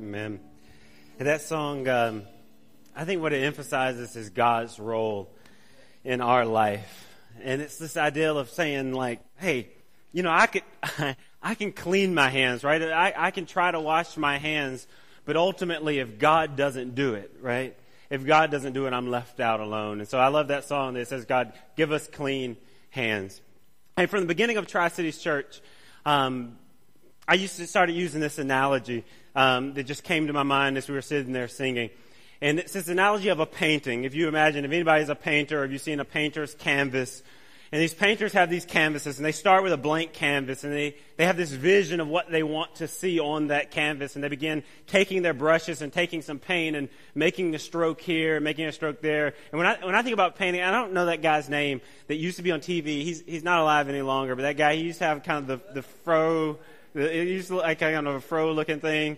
Amen. And that song, I think what it emphasizes is God's role in our life. And it's this idea of saying, like, hey, you know, I can clean my hands, right? I can try to wash my hands, but ultimately if God doesn't do it, right? If God doesn't do it, I'm left out alone. And so I love that song that says, God, give us clean hands. And from the beginning of Tri-Cities Church, I started using this analogy that just came to my mind as we were sitting there singing. And it's this analogy of a painting. If you imagine, if anybody's a painter, or if you've seen a painter's canvas, and these painters have these canvases, and they start with a blank canvas, and they have this vision of what they want to see on that canvas, and they begin taking their brushes and taking some paint and making a stroke here and making a stroke there. And when I think about painting, I don't know that guy's name that used to be on TV. He's not alive any longer, but that guy, he used to have kind of the fro, it used to look like kind of a fro-looking thing,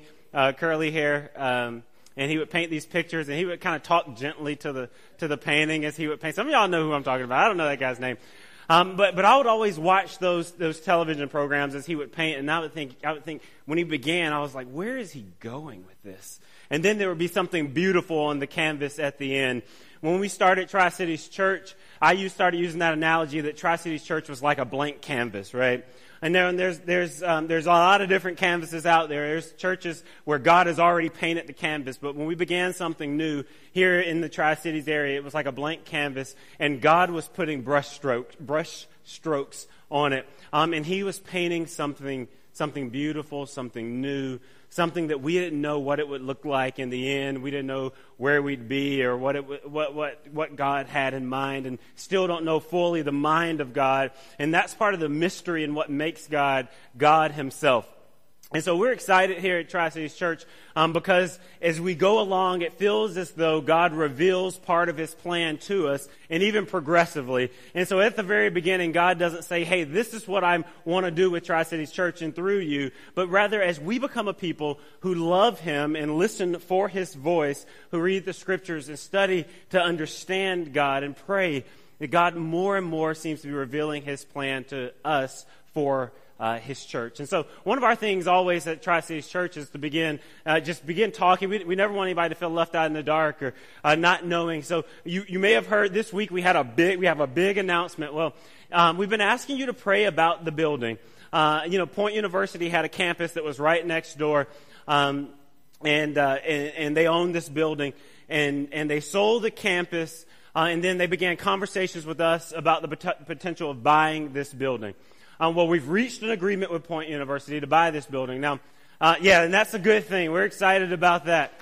curly hair, and he would paint these pictures, and he would kind of talk gently to the painting as he would paint. Some of y'all know who I'm talking about. I don't know that guy's name. But I would always watch those television programs as he would paint, and I would think when he began, I was like, where is he going with this? And then there would be something beautiful on the canvas at the end. When we started Tri-Cities Church, I started using that analogy that Tri-Cities Church was like a blank canvas, right? And there's a lot of different canvases out there. There's churches where God has already painted the canvas. But when we began something new here in the Tri-Cities area, it was like a blank canvas, and God was putting brush strokes on it. And he was painting something beautiful, something new, something that we didn't know what it would look like in the end. We didn't know where we'd be or what God had in mind, and still don't know fully the mind of God. And that's part of the mystery and what makes God himself. And so we're excited here at Tri-Cities Church because as we go along, it feels as though God reveals part of his plan to us, and even progressively. And so at the very beginning, God doesn't say, hey, this is what I want to do with Tri-Cities Church and through you. But rather, as we become a people who love him and listen for his voice, who read the scriptures and study to understand God and pray, that God more and more seems to be revealing his plan to us for his church. And so one of our things always at Tri-Cities Church is to begin talking. We never want anybody to feel left out in the dark or not knowing. So you may have heard this week we have a big announcement. Well, we've been asking you to pray about the building. Point University had a campus that was right next door, and they owned this building, and they sold the campus, and then they began conversations with us about the potential of buying this building. Well, we've reached an agreement with Point University to buy this building. Now, and that's a good thing. We're excited about that.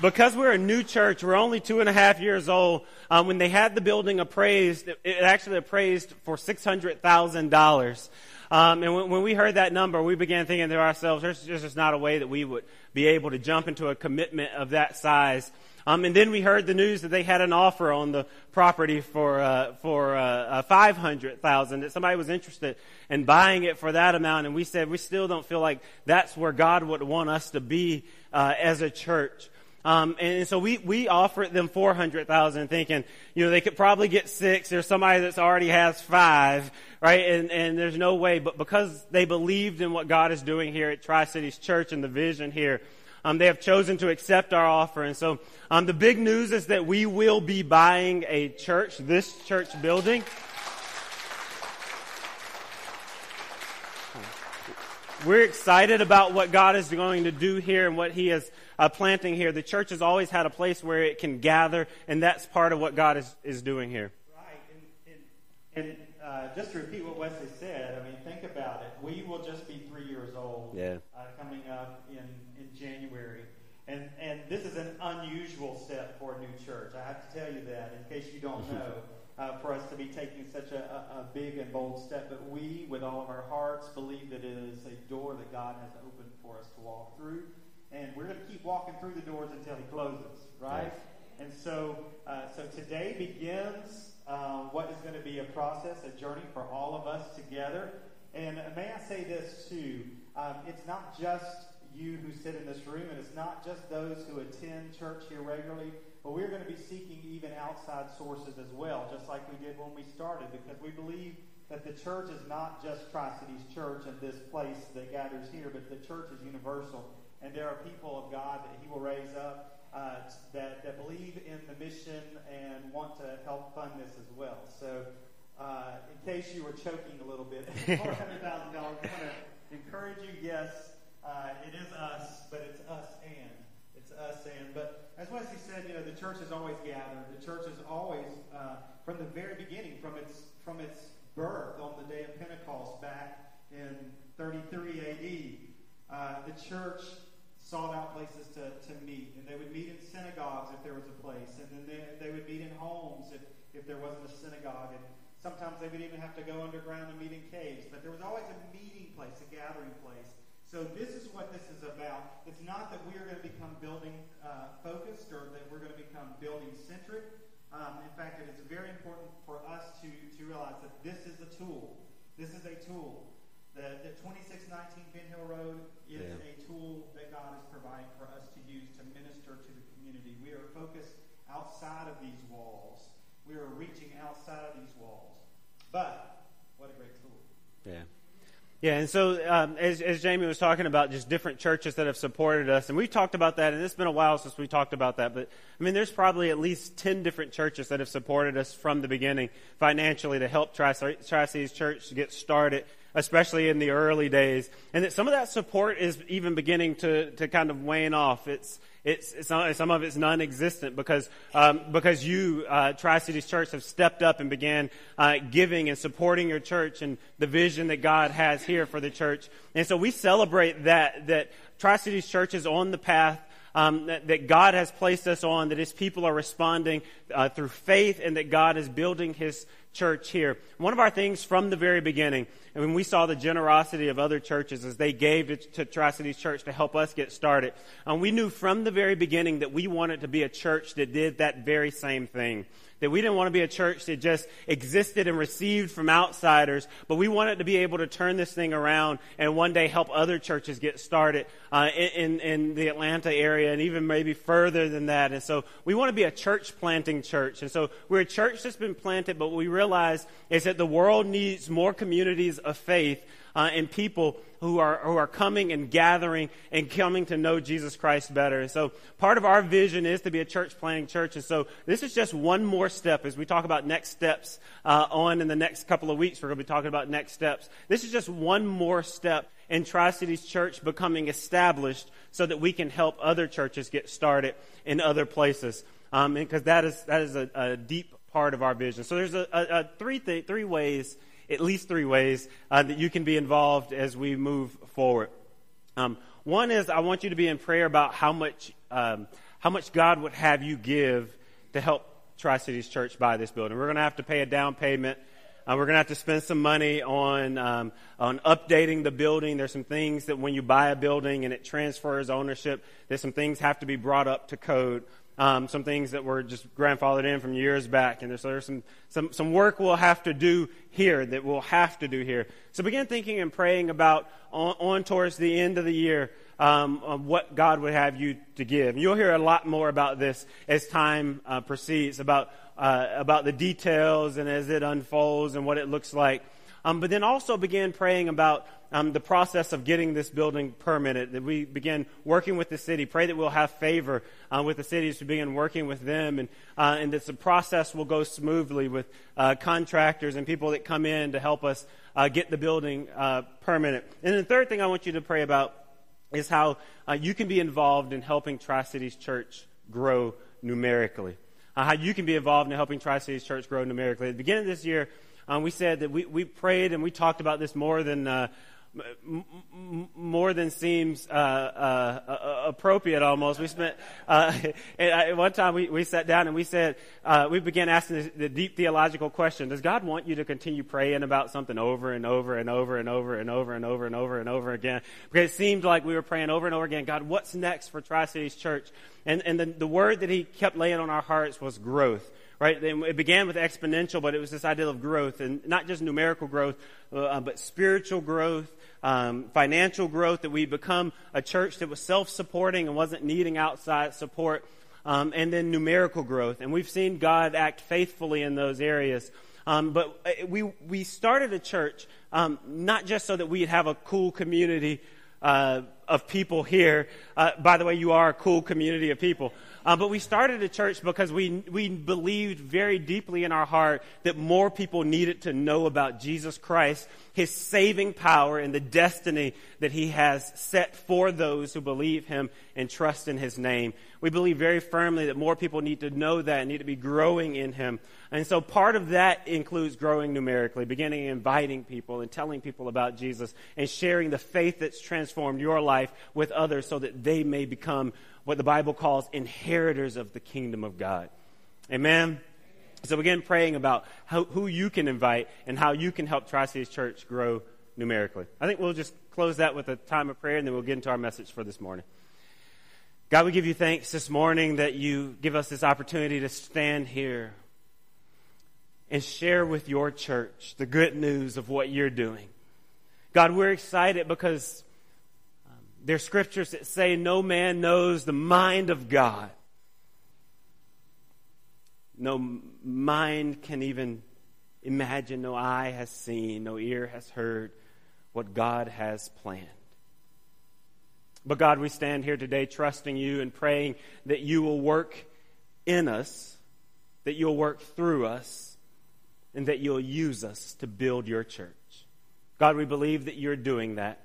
Because we're a new church, we're only 2.5 years old. When they had the building appraised, it actually appraised for $600,000. And when we heard that number, we began thinking to ourselves, there's just not a way that we would be able to jump into a commitment of that size. And then we heard the news that they had an offer on the property for $500,000, that somebody was interested in buying it for that amount. And we said, we still don't feel like that's where God would want us to be as a church. And so we offered them $400,000, thinking, they could probably get $600,000. There's somebody that's already has $500,000, right? And there's no way. But because they believed in what God is doing here at Tri-Cities Church and the vision here, they have chosen to accept our offer. And so the big news is that we will be buying a church, this church building. We're excited about what God is going to do here and what he is planting here. The church has always had a place where it can gather, and that's part of what God is doing here. Right. And just to repeat what Wesley said, think about it. We will just be 3 years old coming up in January. And this is an unusual step for a new church. I have to tell you that in case you don't know, for us to be taking such a big and bold step. But we, with all of our hearts, believe that it is a door that God has opened for us to walk through. And we're going to keep walking through the doors until he closes, right? Yes. And so today begins what is going to be a process, a journey for all of us together. And may I say this too, it's not just you who sit in this room, and it's not just those who attend church here regularly, but we're going to be seeking even outside sources as well, just like we did when we started, because we believe that the church is not just Tri-Cities Church and this place that gathers here, but the church is universal. And there are people of God that He will raise up that believe in the mission and want to help fund this as well. So in case you were choking a little bit, $400,000, I want to encourage you, yes, it is us, but it's us and. It's us and. But as Wesley said, you know, the church is always gathered. The church is always, from the very beginning, from its birth on the day of Pentecost back in 33 A.D., the church sought out places to meet. And they would meet in synagogues if there was a place. And then they would meet in homes if there wasn't a synagogue. And sometimes they would even have to go underground and meet in caves. But there was always a meeting place, a gathering place. So this is what this is about. It's not that we are going to become building-focused or that we're going to become building-centric. In fact, it is very important for us to realize that this is a tool. This is a tool. The 2619 Ben Hill Road is a tool that God is providing for us to use to minister to the community. We are focused outside of these walls. We are reaching outside of these walls. But what a great tool. Yeah. Yeah, and so as Jamie was talking about, just different churches that have supported us, and we've talked about that, and it's been a while since we talked about that, but I mean, there's probably at least 10 different churches that have supported us from the beginning financially to help Tri-Cities Church get started, especially in the early days. And that some of that support is even beginning to kind of wane off. It's some of it's non-existent because you, Tri-Cities Church, have stepped up and began giving and supporting your church and the vision that God has here for the church. And so we celebrate that Tri-Cities Church is on the path that God has placed us on, that His people are responding through faith, and that God is building His church here. One of our things from the very beginning, and when we saw the generosity of other churches as they gave to Tri-Cities Church to help us get started, we knew from the very beginning that we wanted to be a church that did that very same thing. That we didn't want to be a church that just existed and received from outsiders, but we wanted to be able to turn this thing around and one day help other churches get started in the Atlanta area and even maybe further than that. And so we want to be a church-planting church. And so we're a church that's been planted, but what we realize is that the world needs more communities of faith and people who are coming and gathering and coming to know Jesus Christ better. And so part of our vision is to be a church-planting church. And so this is just one more step as we talk about next steps on in the next couple of weeks. We're going to be talking about next steps. This is just one more step in Tri-Cities Church becoming established so that we can help other churches get started in other places. Because that is a deep part of our vision. So there's a three ways, at least three ways, that you can be involved as we move forward. One is I want you to be in prayer about how much God would have you give to help Tri-Cities Church buy this building. We're going to have to pay a down payment. We're going to have to spend some money on updating the building. There's some things that when you buy a building and it transfers ownership, there's some things have to be brought up to code. Some things that were just grandfathered in from years back, and there's some work we'll have to do here that we'll have to do here. So begin thinking and praying about on towards the end of the year what God would have you to give. And you'll hear a lot more about this as time proceeds, about the details and as it unfolds and what it looks like. But then also begin praying about the process of getting this building permitted, that we begin working with the city. Pray that we'll have favor with the city as we begin working with them, and that the process will go smoothly with contractors and people that come in to help us get the building permitted. And the third thing I want you to pray about is how you can be involved in helping Tri-Cities Church grow numerically. How you can be involved in helping Tri-Cities Church grow numerically. At the beginning of this year, we said that we prayed and we talked about this more than seems appropriate almost. We spent at one time we sat down and we said we began asking the deep theological question: does God want you to continue praying about something over and over and over and over and over and over and over and over again? Because it seemed like we were praying over and over again, God, what's next for Tri-Cities Church? And the word that He kept laying on our hearts was growth. Right? It began with exponential, but it was this idea of growth, and not just numerical growth, but spiritual growth, financial growth, that we become a church that was self-supporting and wasn't needing outside support, and then numerical growth. And we've seen God act faithfully in those areas. But we started a church not just so that we'd have a cool community of people here. By the way, you are a cool community of people. But we started a church because we believed very deeply in our heart that more people needed to know about Jesus Christ, his saving power, and the destiny that he has set for those who believe him and trust in his name. We believe very firmly that more people need to know that and need to be growing in him. And so part of that includes growing numerically, beginning inviting people and telling people about Jesus and sharing the faith that's transformed your life with others so that they may become what the Bible calls inheritors of the kingdom of God. Amen? So again, praying about who you can invite and how you can help Tri-Cities Church grow numerically. I think we'll just close that with a time of prayer, and then we'll get into our message for this morning. God, we give you thanks this morning that you give us this opportunity to stand here and share with your church the good news of what you're doing. God, we're excited because there's scriptures that say no man knows the mind of God. No mind can even imagine, no eye has seen, no ear has heard what God has planned. But God, we stand here today trusting you and praying that you will work in us, that you'll work through us, and that you'll use us to build your church. God, we believe that you're doing that.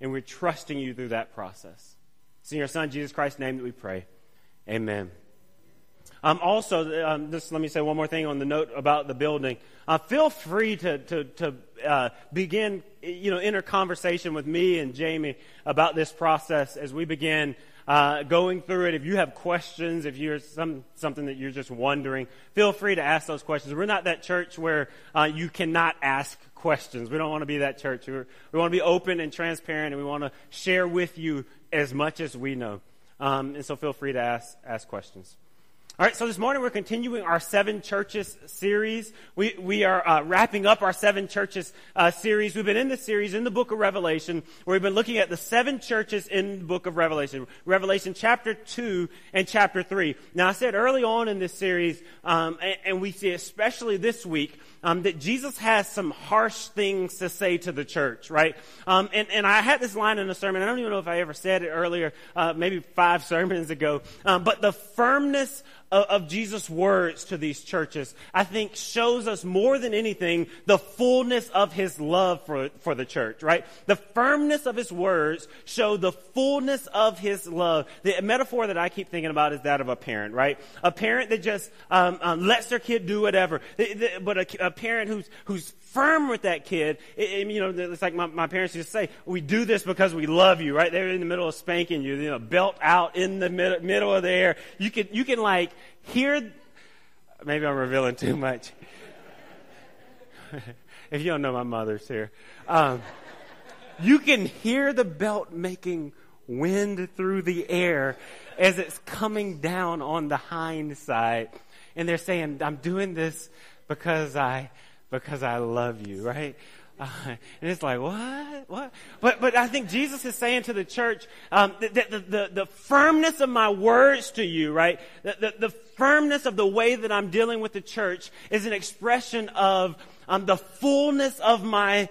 And we're trusting you through that process. It's in your Son, Jesus Christ's name, that we pray. Amen. Just let me say one more thing on the note about the building. Feel free to begin, enter conversation with me and Jamie about this process as we begin going through it. If you have questions, if you're something that you're just wondering, feel free to ask those questions. We're not that church where you cannot ask questions. We don't want to be that church. We want to be open and transparent, and we want to share with you as much as we know. And so feel free to ask questions. All right, so this morning we're continuing our Seven Churches series. We are wrapping up our Seven Churches series. We've been in this series in the book of Revelation, where we've been looking at the seven churches in the book of Revelation. Revelation chapter 2 and chapter 3. Now, I said early on in this series, and we see especially this week, that Jesus has some harsh things to say to the church, right? And I had this line in a sermon. I don't even know if I ever said it earlier, maybe 5 sermons ago. But the firmness of Jesus' words to these churches, I think, shows us more than anything the fullness of his love for the church, right? The firmness of his words show the fullness of his love. The metaphor that I keep thinking about is that of a parent, right? A parent that just lets their kid do whatever, but a parent who's firm with that kid. It's like my parents used to say, we do this because we love you, right? They're in the middle of spanking you, belt out in the middle of the air. You can like hear, maybe I'm revealing too much. If you don't know, my mother's here. You can hear the belt making wind through the air as it's coming down on the hind side. And they're saying, I'm doing this because I love you, right? And it's like, what? But I think Jesus is saying to the church that the firmness of my words to you, right? The firmness of the way that I'm dealing with the church is an expression of the fullness of my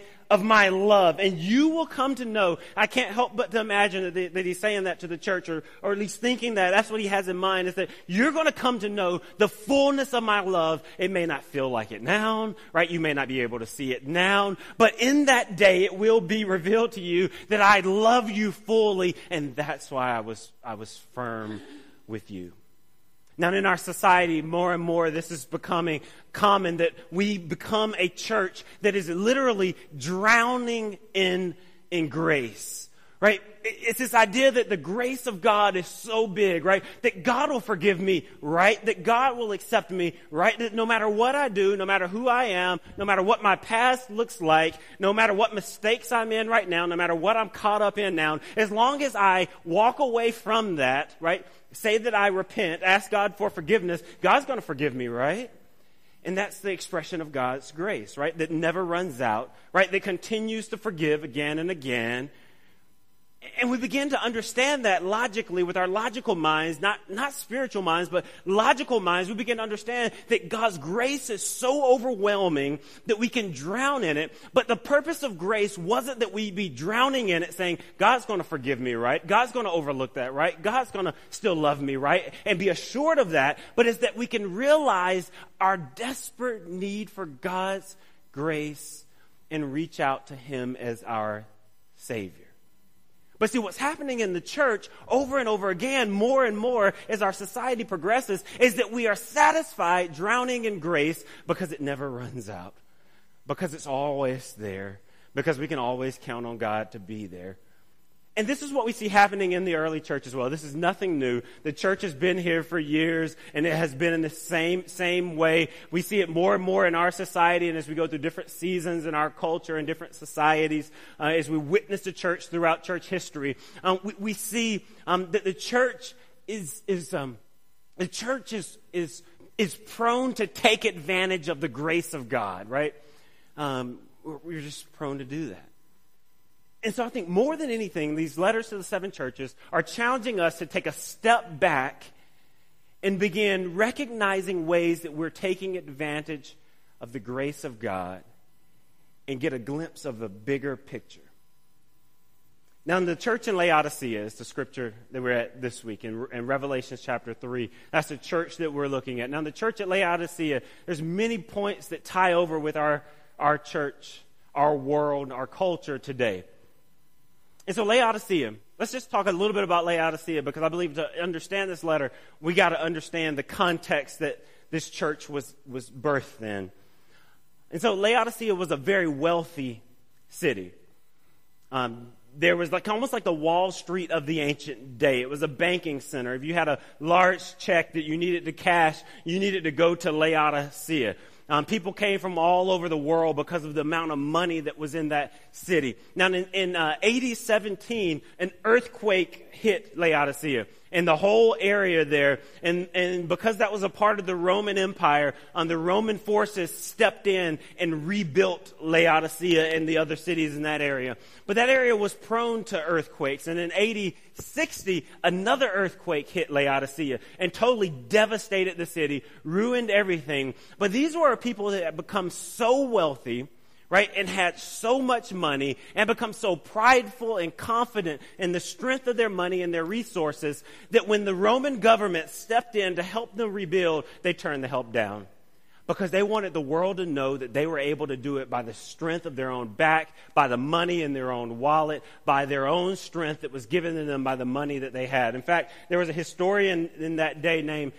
love. And you will come to know, I can't help but to imagine that he's saying that to the church, or at least thinking that's what he has in mind, is that you're going to come to know the fullness of my love. It may not feel like it now, right? You may not be able to see it now, but in that day it will be revealed to you that I love you fully, and that's why I was firm with you. Now, in our society, more and more, this is becoming common, that we become a church that is literally drowning in grace, right? It's this idea that the grace of God is so big, right? That God will forgive me, right? That God will accept me, right? That no matter what I do, no matter who I am, no matter what my past looks like, no matter what mistakes I'm in right now, no matter what I'm caught up in now, as long as I walk away from that, right? Say that I repent, ask God for forgiveness, God's going to forgive me, right? And that's the expression of God's grace, right? That never runs out, right? That continues to forgive again and again. And we begin to understand that logically with our logical minds, not spiritual minds, but logical minds. We begin to understand that God's grace is so overwhelming that we can drown in it. But the purpose of grace wasn't that we be drowning in it saying, God's going to forgive me, right? God's going to overlook that, right? God's going to still love me, right? And be assured of that. But it's that we can realize our desperate need for God's grace and reach out to him as our Savior. But see, what's happening in the church over and over again, more and more as our society progresses, is that we are satisfied drowning in grace because it never runs out, because it's always there, because we can always count on God to be there. And this is what we see happening in the early church as well. This is nothing new. The church has been here for years, and it has been in the same way. We see it more and more in our society, and as we go through different seasons in our culture and different societies, as we witness the church throughout church history, we see that the church is prone to take advantage of the grace of God. Right? We're just prone to do that. And so I think more than anything, these letters to the seven churches are challenging us to take a step back and begin recognizing ways that we're taking advantage of the grace of God and get a glimpse of the bigger picture. Now, in the church in Laodicea is the scripture that we're at this week in Revelation chapter 3. That's the church that we're looking at. Now, in the church at Laodicea, there's many points that tie over with our church, our world, our culture today. And so Laodicea, let's just talk a little bit about Laodicea, because I believe to understand this letter, we got to understand the context that this church was birthed in. And so Laodicea was a very wealthy city. There was almost like the Wall Street of the ancient day. It was a banking center. If you had a large check that you needed to cash, you needed to go to Laodicea. People came from all over the world because of the amount of money that was in that city. Now, in AD 17, an earthquake hit Laodicea and the whole area there. And because that was a part of the Roman Empire, the Roman forces stepped in and rebuilt Laodicea and the other cities in that area. But that area was prone to earthquakes. And in AD 60, another earthquake hit Laodicea and totally devastated the city, ruined everything. But these were people that had become so wealthy, right, and had so much money and become so prideful and confident in the strength of their money and their resources that when the Roman government stepped in to help them rebuild, they turned the help down because they wanted the world to know that they were able to do it by the strength of their own back, by the money in their own wallet, by their own strength that was given to them by the money that they had. In fact, there was a historian in that day named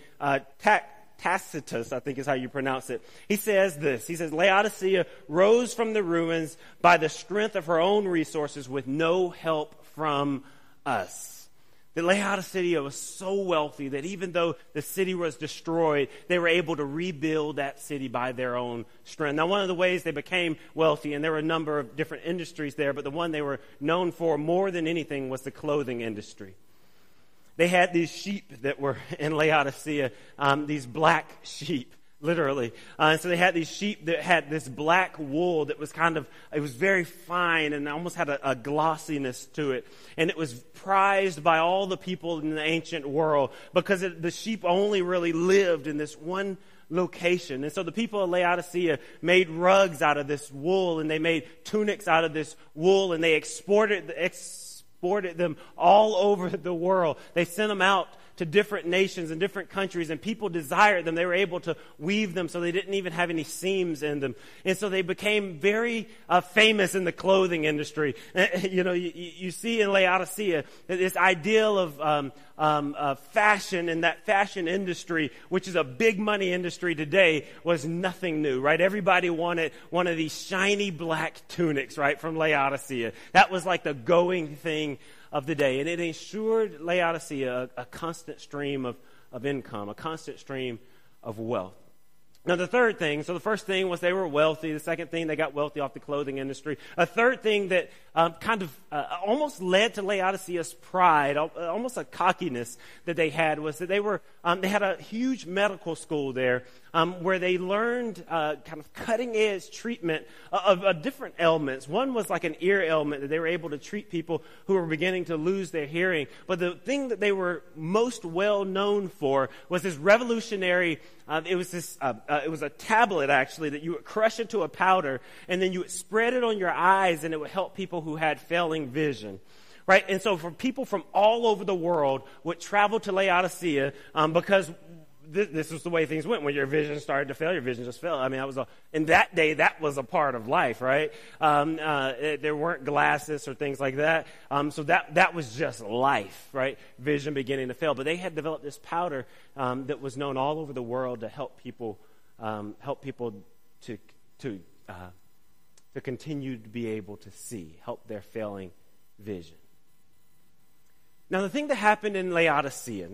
Tacitus, I think is how you pronounce it. He says this. He says, Laodicea rose from the ruins by the strength of her own resources with no help from us. The Laodicea was so wealthy that even though the city was destroyed, they were able to rebuild that city by their own strength. Now, one of the ways they became wealthy, and there were a number of different industries there, but the one they were known for more than anything was the clothing industry. They had these sheep that were in Laodicea, these black sheep, literally. And so they had these sheep that had this black wool that was it was very fine and almost had a glossiness to it. And it was prized by all the people in the ancient world because the sheep only really lived in this one location. And so the people of Laodicea made rugs out of this wool, and they made tunics out of this wool, and they exported them all over the world. They sent them out to different nations and different countries, and people desired them. They were able to weave them so they didn't even have any seams in them. And so they became very famous in the clothing industry. You know, you see in Laodicea this ideal of fashion, and that fashion industry, which is a big money industry today, was nothing new, right? Everybody wanted one of these shiny black tunics, right, from Laodicea. That was like the going thing of the day. And it ensured Laodicea a constant stream of income, a constant stream of wealth. Now, the third thing, so the first thing was they were wealthy. The second thing, they got wealthy off the clothing industry. A third thing that almost led to Laodicea's pride, almost a cockiness that they had, was that they had a huge medical school there where they learned kind of cutting-edge treatment of different ailments. One was like an ear ailment that they were able to treat people who were beginning to lose their hearing. But the thing that they were most well known for was this revolutionary it was a tablet, actually, that you would crush into a powder, and then you would spread it on your eyes, and it would help people who had failing vision, right? And so for people from all over the world would travel to Laodicea because this was the way things went. When your vision started to fail, your vision just fell. I mean, in that day, that was a part of life, right? There weren't glasses or things like that. So that was just life, right? Vision beginning to fail. But they had developed this powder that was known all over the world to help people to continue to be able to see, help their failing vision. Now, the thing that happened in Laodicea,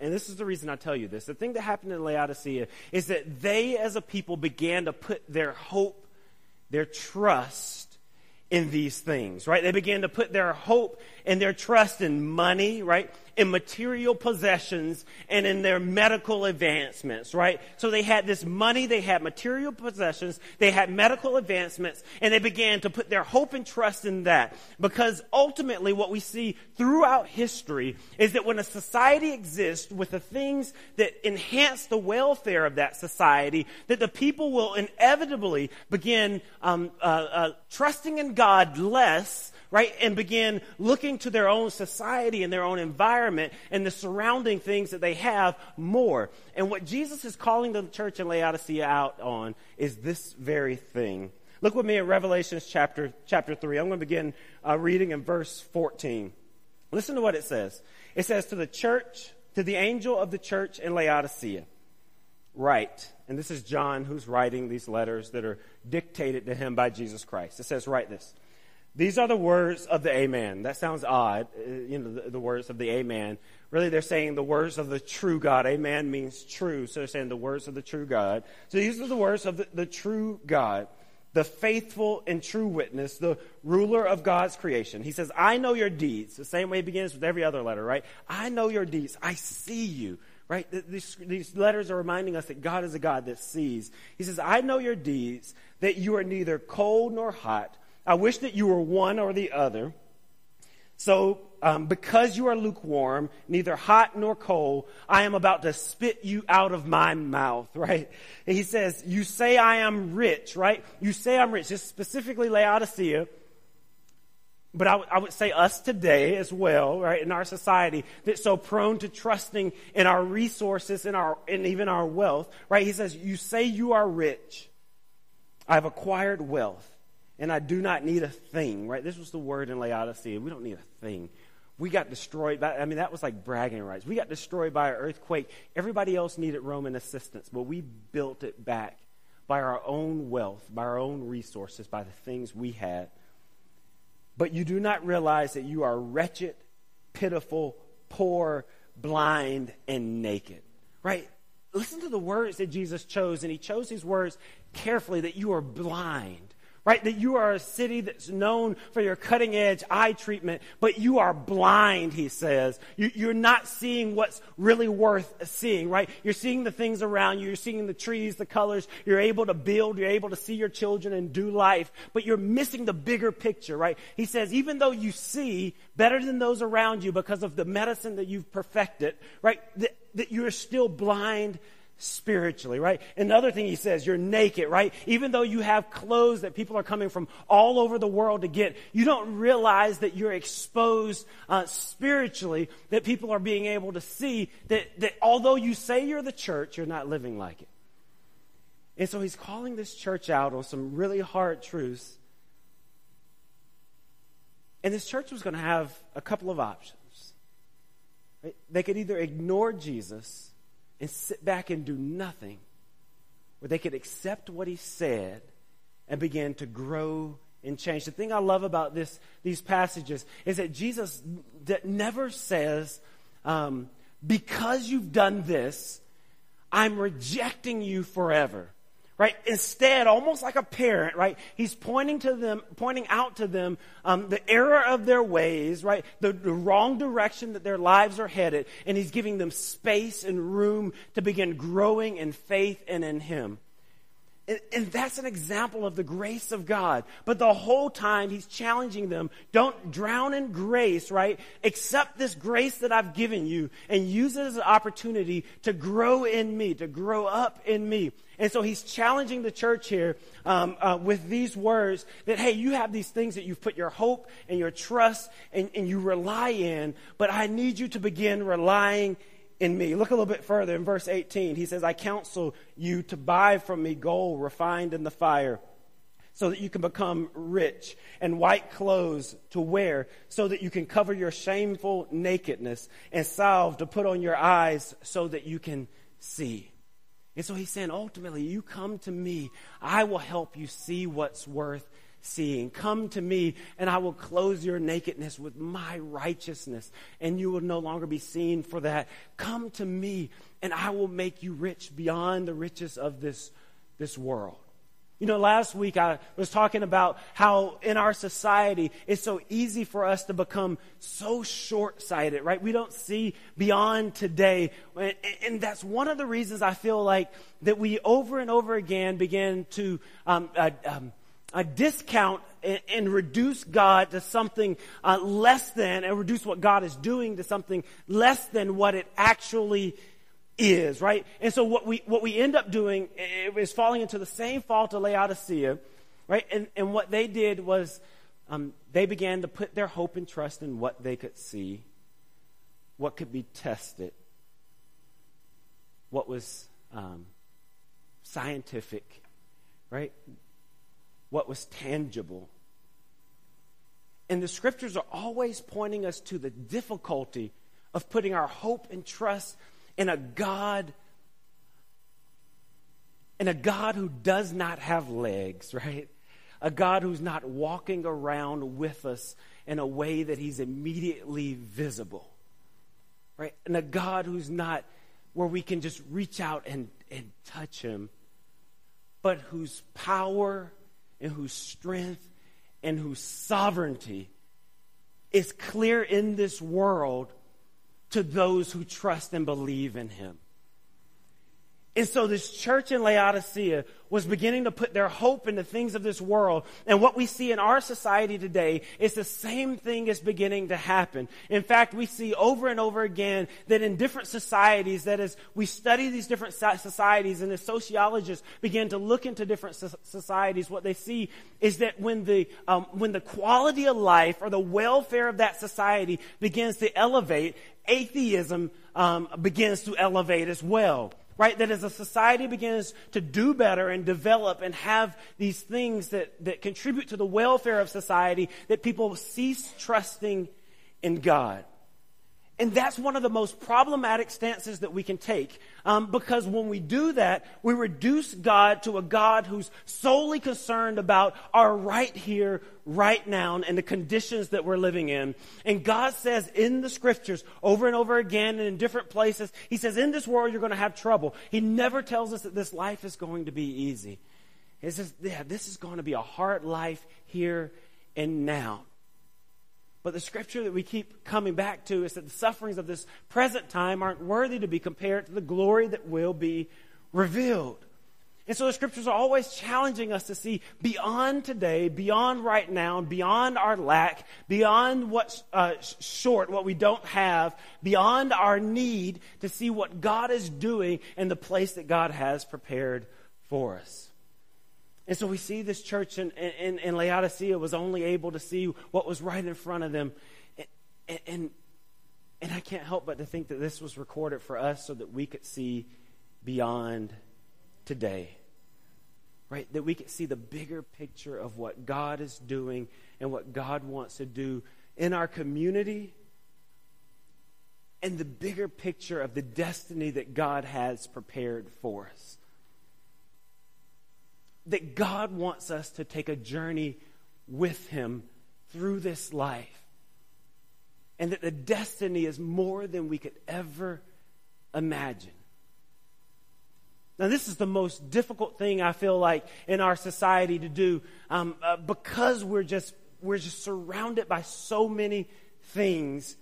and this is the reason I tell you this, the thing that happened in Laodicea is that they as a people began to put their hope, their trust in these things, right? They began to put their hope and their trust in money, right? In material possessions and in their medical advancements, right? So they had this money, they had material possessions, they had medical advancements, and they began to put their hope and trust in that. Because ultimately what we see throughout history is that when a society exists with the things that enhance the welfare of that society, that the people will inevitably begin trusting in God less, right, and begin looking to their own society and their own environment and the surrounding things that they have more. And what Jesus is calling the church in Laodicea out on is this very thing. Look with me at Revelation chapter 3. I'm going to begin reading in verse 14. Listen to what it says. It says, to the church, to the angel of the church in Laodicea, write. And this is John who's writing these letters that are dictated to him by Jesus Christ. It says, write this. These are the words of the Amen. That sounds odd, you know, the words of the Amen. Really, they're saying the words of the true God. Amen means true, so they're saying the words of the true God. So these are the words of the true God, the faithful and true witness, the ruler of God's creation. He says, I know your deeds. The same way it begins with every other letter, right? I know your deeds. I see you, right? These letters are reminding us that God is a God that sees. He says, I know your deeds, that you are neither cold nor hot. I wish that you were one or the other. So because you are lukewarm, neither hot nor cold, I am about to spit you out of my mouth, right? And he says, you say I am rich, right? You say I'm rich. This is specifically Laodicea. But I would say us today as well, right, in our society that's so prone to trusting in our resources and even our wealth, right? He says, you say you are rich. I've acquired wealth. And I do not need a thing, right? This was the word in Laodicea. We don't need a thing. We got destroyed by, I mean, that was like bragging rights. We got destroyed by an earthquake. Everybody else needed Roman assistance, but we built it back by our own wealth, by our own resources, by the things we had. But you do not realize that you are wretched, pitiful, poor, blind, and naked, right? Listen to the words that Jesus chose, and he chose these words carefully, that you are blind. Right, that you are a city that's known for your cutting-edge eye treatment, but you are blind, he says. You're not seeing what's really worth seeing, right? You're seeing the things around you. You're seeing the trees, the colors. You're able to build. You're able to see your children and do life, but you're missing the bigger picture, right? He says, even though you see better than those around you because of the medicine that you've perfected, right, that you're still blind spiritually, right? Another thing he says, you're naked, right? Even though you have clothes that people are coming from all over the world to get, you don't realize that you're exposed spiritually, that people are being able to see that although you say you're the church, you're not living like it. And so he's calling this church out on some really hard truths. And this church was going to have a couple of options, right? They could either ignore Jesus and sit back and do nothing, where they could accept what he said and begin to grow and change. The thing I love about these passages is that Jesus never says, because you've done this, I'm rejecting you forever. Right? Instead, almost like a parent, right? He's pointing out to them the error of their ways, right? The wrong direction that their lives are headed. And he's giving them space and room to begin growing in faith and in him. And that's an example of the grace of God. But the whole time he's challenging them, don't drown in grace, right? Accept this grace that I've given you and use it as an opportunity to grow in me, to grow up in me. And so he's challenging the church here with these words that, hey, you have these things that you've put your hope and your trust and you rely in, but I need you to begin relying in me. Look a little bit further in verse 18. He says, I counsel you to buy from me gold refined in the fire so that you can become rich, and white clothes to wear so that you can cover your shameful nakedness, and salve to put on your eyes so that you can see. And so he's saying, ultimately, you come to me, I will help you see what's worth seeing. Come to me and I will clothe your nakedness with my righteousness, and you will no longer be seen for that. Come to me and I will make you rich beyond the riches of this world. You know, last week I was talking about how in our society it's so easy for us to become so short-sighted, right? We don't see beyond today. And that's one of the reasons I feel like that we over and over again begin to discount and reduce God to something less than, and reduce what God is doing to something less than what it actually is, right? And so what we end up doing is falling into the same fault of Laodicea, right? And what they did was they began to put their hope and trust in what they could see, what could be tested, what was scientific, right? What was tangible. And the scriptures are always pointing us to the difficulty of putting our hope and trust in a God who does not have legs, right? A God who's not walking around with us in a way that he's immediately visible, right? And a God who's not where we can just reach out and touch him, but whose power and whose strength and whose sovereignty is clear in this world to those who trust and believe in him. And so this church in Laodicea was beginning to put their hope in the things of this world. And what we see in our society today is the same thing is beginning to happen. In fact, we see over and over again that in different societies, that as we study these different societies and the sociologists begin to look into different societies, what they see is that when the quality of life or the welfare of that society begins to elevate, atheism begins to elevate as well. Right, that as a society begins to do better and develop and have these things that contribute to the welfare of society, that people cease trusting in God. And that's one of the most problematic stances that we can take, because when we do that, we reduce God to a God who's solely concerned about our right here, right now, and the conditions that we're living in. And God says in the scriptures over and over again and in different places, he says, in this world, you're going to have trouble. He never tells us that this life is going to be easy. He says, yeah, this is going to be a hard life here and now. But the scripture that we keep coming back to is that the sufferings of this present time aren't worthy to be compared to the glory that will be revealed. And so the scriptures are always challenging us to see beyond today, beyond right now, beyond our lack, beyond what's short, what we don't have, beyond our need, to see what God is doing and the place that God has prepared for us. And so we see this church in Laodicea was only able to see what was right in front of them. And I can't help but to think that this was recorded for us so that we could see beyond today. Right? That we could see the bigger picture of what God is doing and what God wants to do in our community, and the bigger picture of the destiny that God has prepared for us. That God wants us to take a journey with him through this life. And that the destiny is more than we could ever imagine. Now, this is the most difficult thing I feel like in our society to do because we're just surrounded by so many things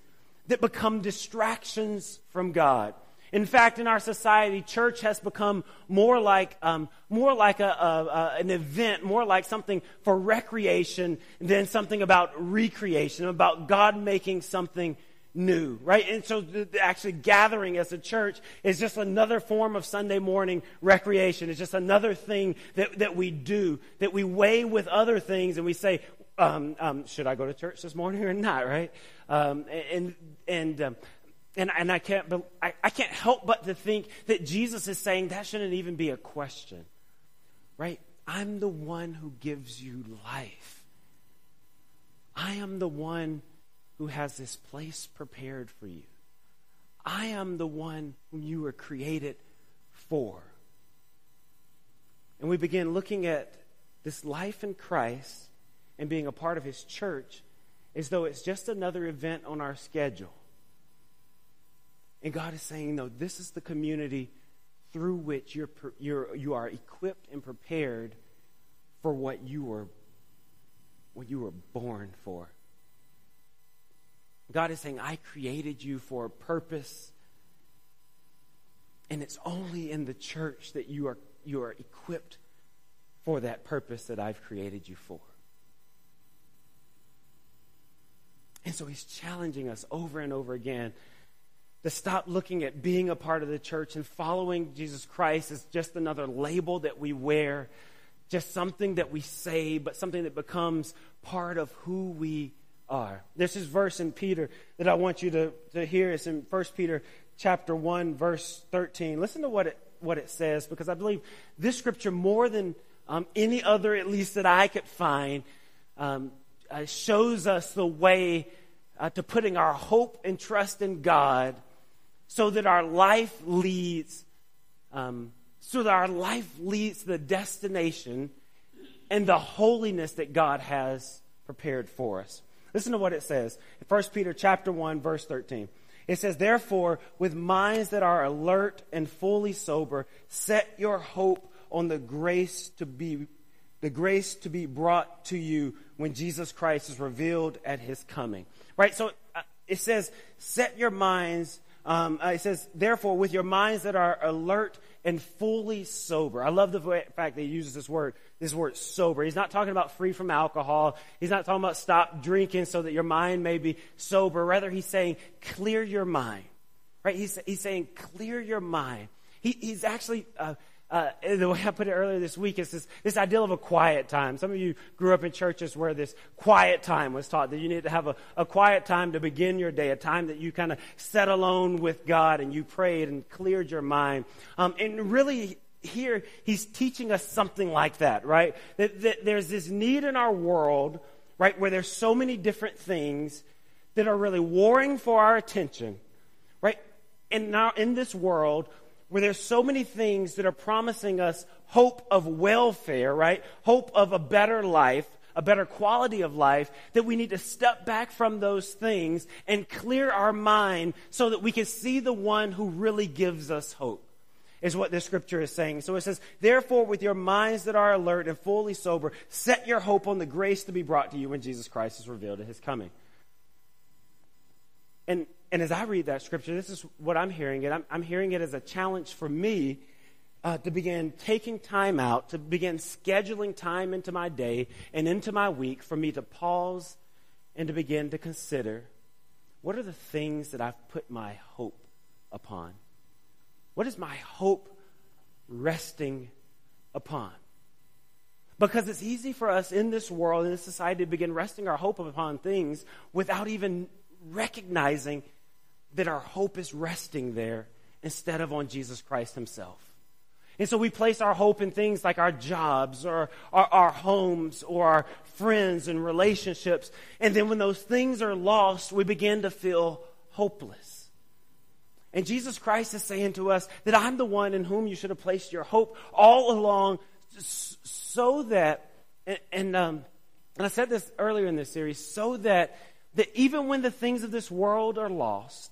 that become distractions from God. In fact, in our society, church has become more like an event, more like something for recreation than something about recreation, about God making something new, right? And so actually gathering as a church is just another form of Sunday morning recreation. It's just another thing that we do, that we weigh with other things, and we say, should I go to church this morning or not, right? And I can't help but to think that Jesus is saying that shouldn't even be a question, right? I'm the one who gives you life. I am the one who has this place prepared for you. I am the one whom you were created for. And we begin looking at this life in Christ and being a part of his church as though it's just another event on our schedule. And God is saying, no, this is the community through which you are equipped and prepared for what you were born for. God is saying, I created you for a purpose, and it's only in the church that you are equipped for that purpose that I've created you for. And so he's challenging us over and over again to stop looking at being a part of the church and following Jesus Christ as just another label that we wear, just something that we say, but something that becomes part of who we are. There's this verse in Peter that I want you to hear. It's in 1 Peter chapter 1, verse 13. Listen to what it says, because I believe this scripture, more than any other, at least that I could find, shows us the way to putting our hope and trust in God, so that our life leads, to the destination and the holiness that God has prepared for us. Listen to what it says. 1 Peter chapter 1, verse 13. It says, "Therefore, with minds that are alert and fully sober, set your hope on the grace to be brought to you when Jesus Christ is revealed at his coming." Right? So it says, set your minds. It says, therefore, with your minds that are alert and fully sober. I love the fact that he uses this word sober. He's not talking about free from alcohol. He's not talking about stop drinking so that your mind may be sober. Rather, he's saying, clear your mind. Right? He's saying, clear your mind. He's actually... the way I put it earlier this week is this idea of a quiet time. Some of you grew up in churches where this quiet time was taught, that you need to have a quiet time to begin your day, a time that you kind of sat alone with God and you prayed and cleared your mind. And really here, he's teaching us something like that, right? That there's this need in our world, right, where there's so many different things that are really warring for our attention, right? And now in this world, where there's so many things that are promising us hope of welfare, right? Hope of a better life, a better quality of life, that we need to step back from those things and clear our mind so that we can see the one who really gives us hope, is what this scripture is saying. So it says, therefore, with your minds that are alert and fully sober, set your hope on the grace to be brought to you when Jesus Christ is revealed at his coming. And as I read that scripture, this is what I'm hearing. And I'm hearing it as a challenge for me to begin taking time out, to begin scheduling time into my day and into my week for me to pause and to begin to consider, what are the things that I've put my hope upon? What is my hope resting upon? Because it's easy for us in this world, in this society, to begin resting our hope upon things without even recognizing that our hope is resting there instead of on Jesus Christ himself. And so we place our hope in things like our jobs or our homes or our friends and relationships. And then when those things are lost, we begin to feel hopeless. And Jesus Christ is saying to us that I'm the one in whom you should have placed your hope all along, so that, and I said this earlier in this series, so that even when the things of this world are lost,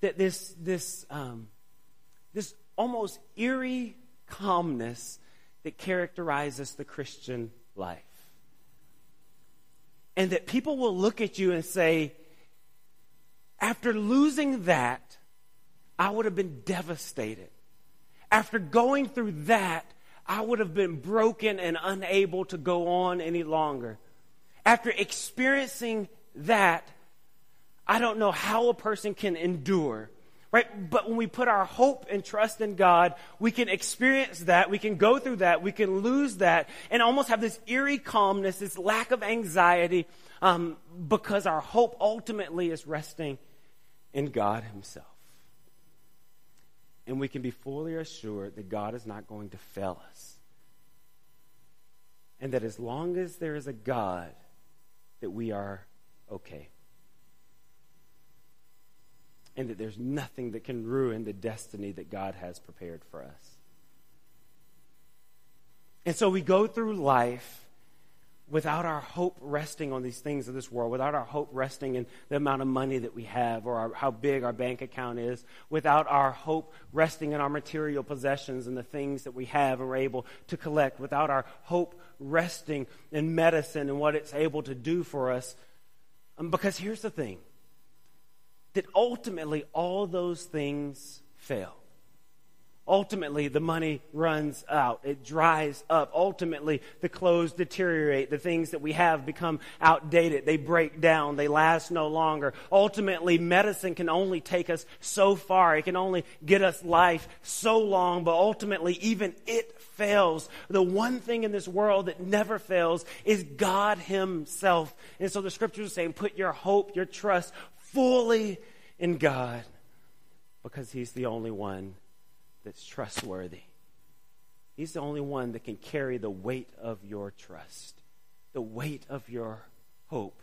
that this almost eerie calmness that characterizes the Christian life. And that people will look at you and say, after losing that, I would have been devastated. After going through that, I would have been broken and unable to go on any longer. After experiencing that, I don't know how a person can endure, right? But when we put our hope and trust in God, we can experience that, we can go through that, we can lose that, and almost have this eerie calmness, this lack of anxiety, because our hope ultimately is resting in God Himself. And we can be fully assured that God is not going to fail us. And that as long as there is a God, that we are okay. And that there's nothing that can ruin the destiny that God has prepared for us. And so we go through life without our hope resting on these things of this world, without our hope resting in the amount of money that we have or how big our bank account is, without our hope resting in our material possessions and the things that we have and are able to collect, without our hope resting in medicine and what it's able to do for us. Because here's the thing, that ultimately all those things fail. Ultimately, the money runs out. It dries up. Ultimately, the clothes deteriorate. The things that we have become outdated. They break down. They last no longer. Ultimately, medicine can only take us so far. It can only get us life so long, but ultimately, even it fails. The one thing in this world that never fails is God Himself. And so the Scriptures are saying, put your hope, your trust fully in God, because He's the only one that's trustworthy. He's the only one that can carry the weight of your trust, the weight of your hope.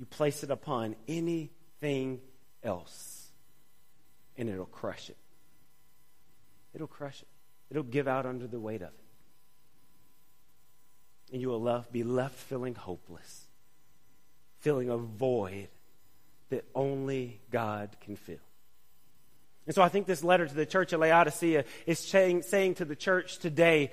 You place it upon anything else, and it'll crush it. It'll crush it. It'll give out under the weight of it. And you will be left feeling hopeless, feeling a void that only God can fill. And so I think this letter to the church of Laodicea is saying to the church today,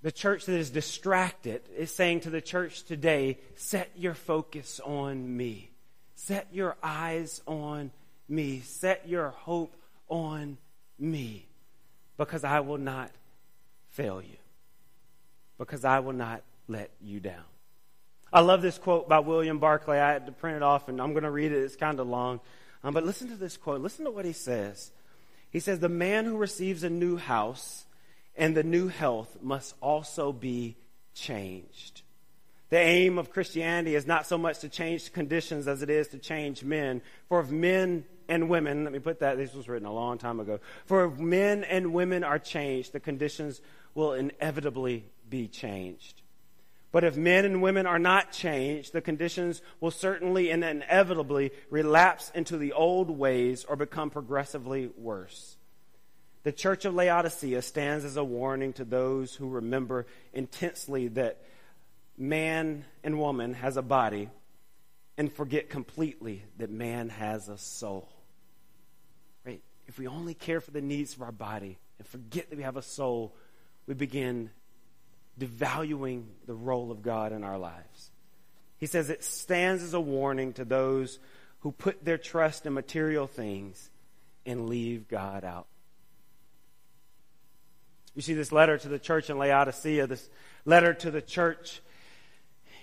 the church that is distracted is saying to the church today, set your focus on me. Set your eyes on me. Set your hope on me. Because I will not fail you. Because I will not let you down. I love this quote by William Barclay. I had to print it off, and I'm going to read it. It's kind of long. But listen to this quote. Listen to what he says. He says, the man who receives a new house and the new health must also be changed. The aim of Christianity is not so much to change conditions as it is to change men. For if men and women, let me put that, this was written a long time ago. For if men and women are changed, the conditions will inevitably be changed. But if men and women are not changed, the conditions will certainly and inevitably relapse into the old ways or become progressively worse. The Church of Laodicea stands as a warning to those who remember intensely that man and woman has a body and forget completely that man has a soul. Right? If we only care for the needs of our body and forget that we have a soul, we begin devaluing the role of God in our lives. He says it stands as a warning to those who put their trust in material things and leave God out. You see, this letter to the church in Laodicea, this letter to the church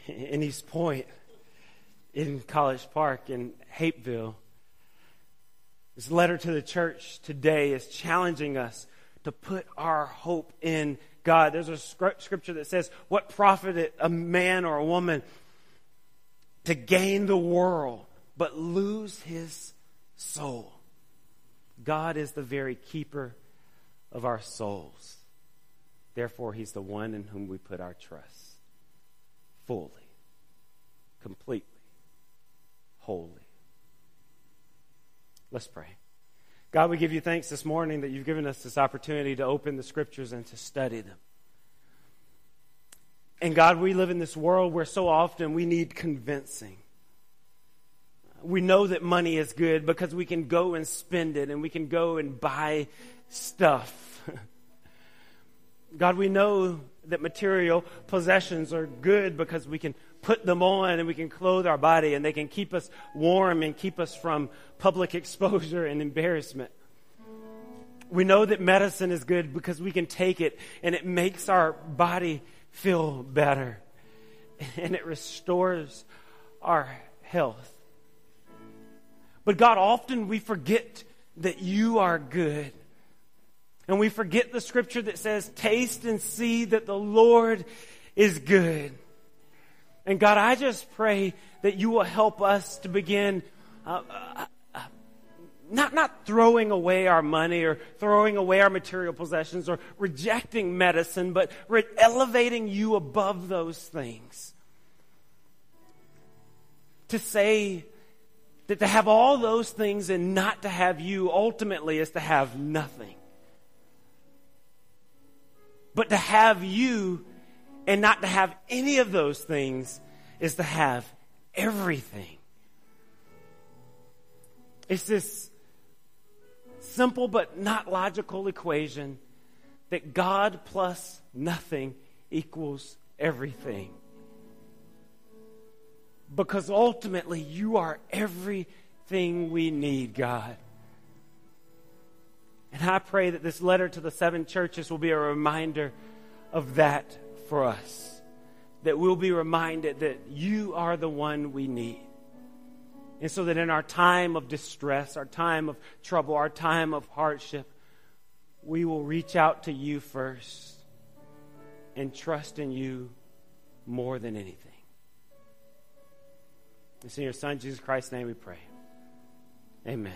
in East Point, in College Park, in Hapeville, this letter to the church today is challenging us to put our hope in God. There's a scripture that says, what profited a man or a woman to gain the world but lose his soul? God is the very keeper of our souls. Therefore, He's the one in whom we put our trust fully, completely, wholly. Let's pray. God, we give You thanks this morning that You've given us this opportunity to open the Scriptures and to study them. And God, we live in this world where so often we need convincing. We know that money is good because we can go and spend it and we can go and buy stuff. God, we know that material possessions are good because we can put them on and we can clothe our body and they can keep us warm and keep us from public exposure and embarrassment. We know that medicine is good because we can take it and it makes our body feel better and it restores our health. But God, often we forget that you are good. And we forget the scripture that says, taste and see that the Lord is good. And God, I just pray that you will help us to begin not throwing away our money or throwing away our material possessions or rejecting medicine, but elevating you above those things. To say that to have all those things and not to have you ultimately is to have nothing. But to have you and not to have any of those things is to have everything. It's this simple but not logical equation that God plus nothing equals everything. Because ultimately, you are everything we need, God. And I pray that this letter to the 7 churches will be a reminder of that for us. That we'll be reminded that you are the one we need. And so that in our time of distress, our time of trouble, our time of hardship, we will reach out to you first and trust in you more than anything. It's in your Son, Jesus Christ's name we pray. Amen.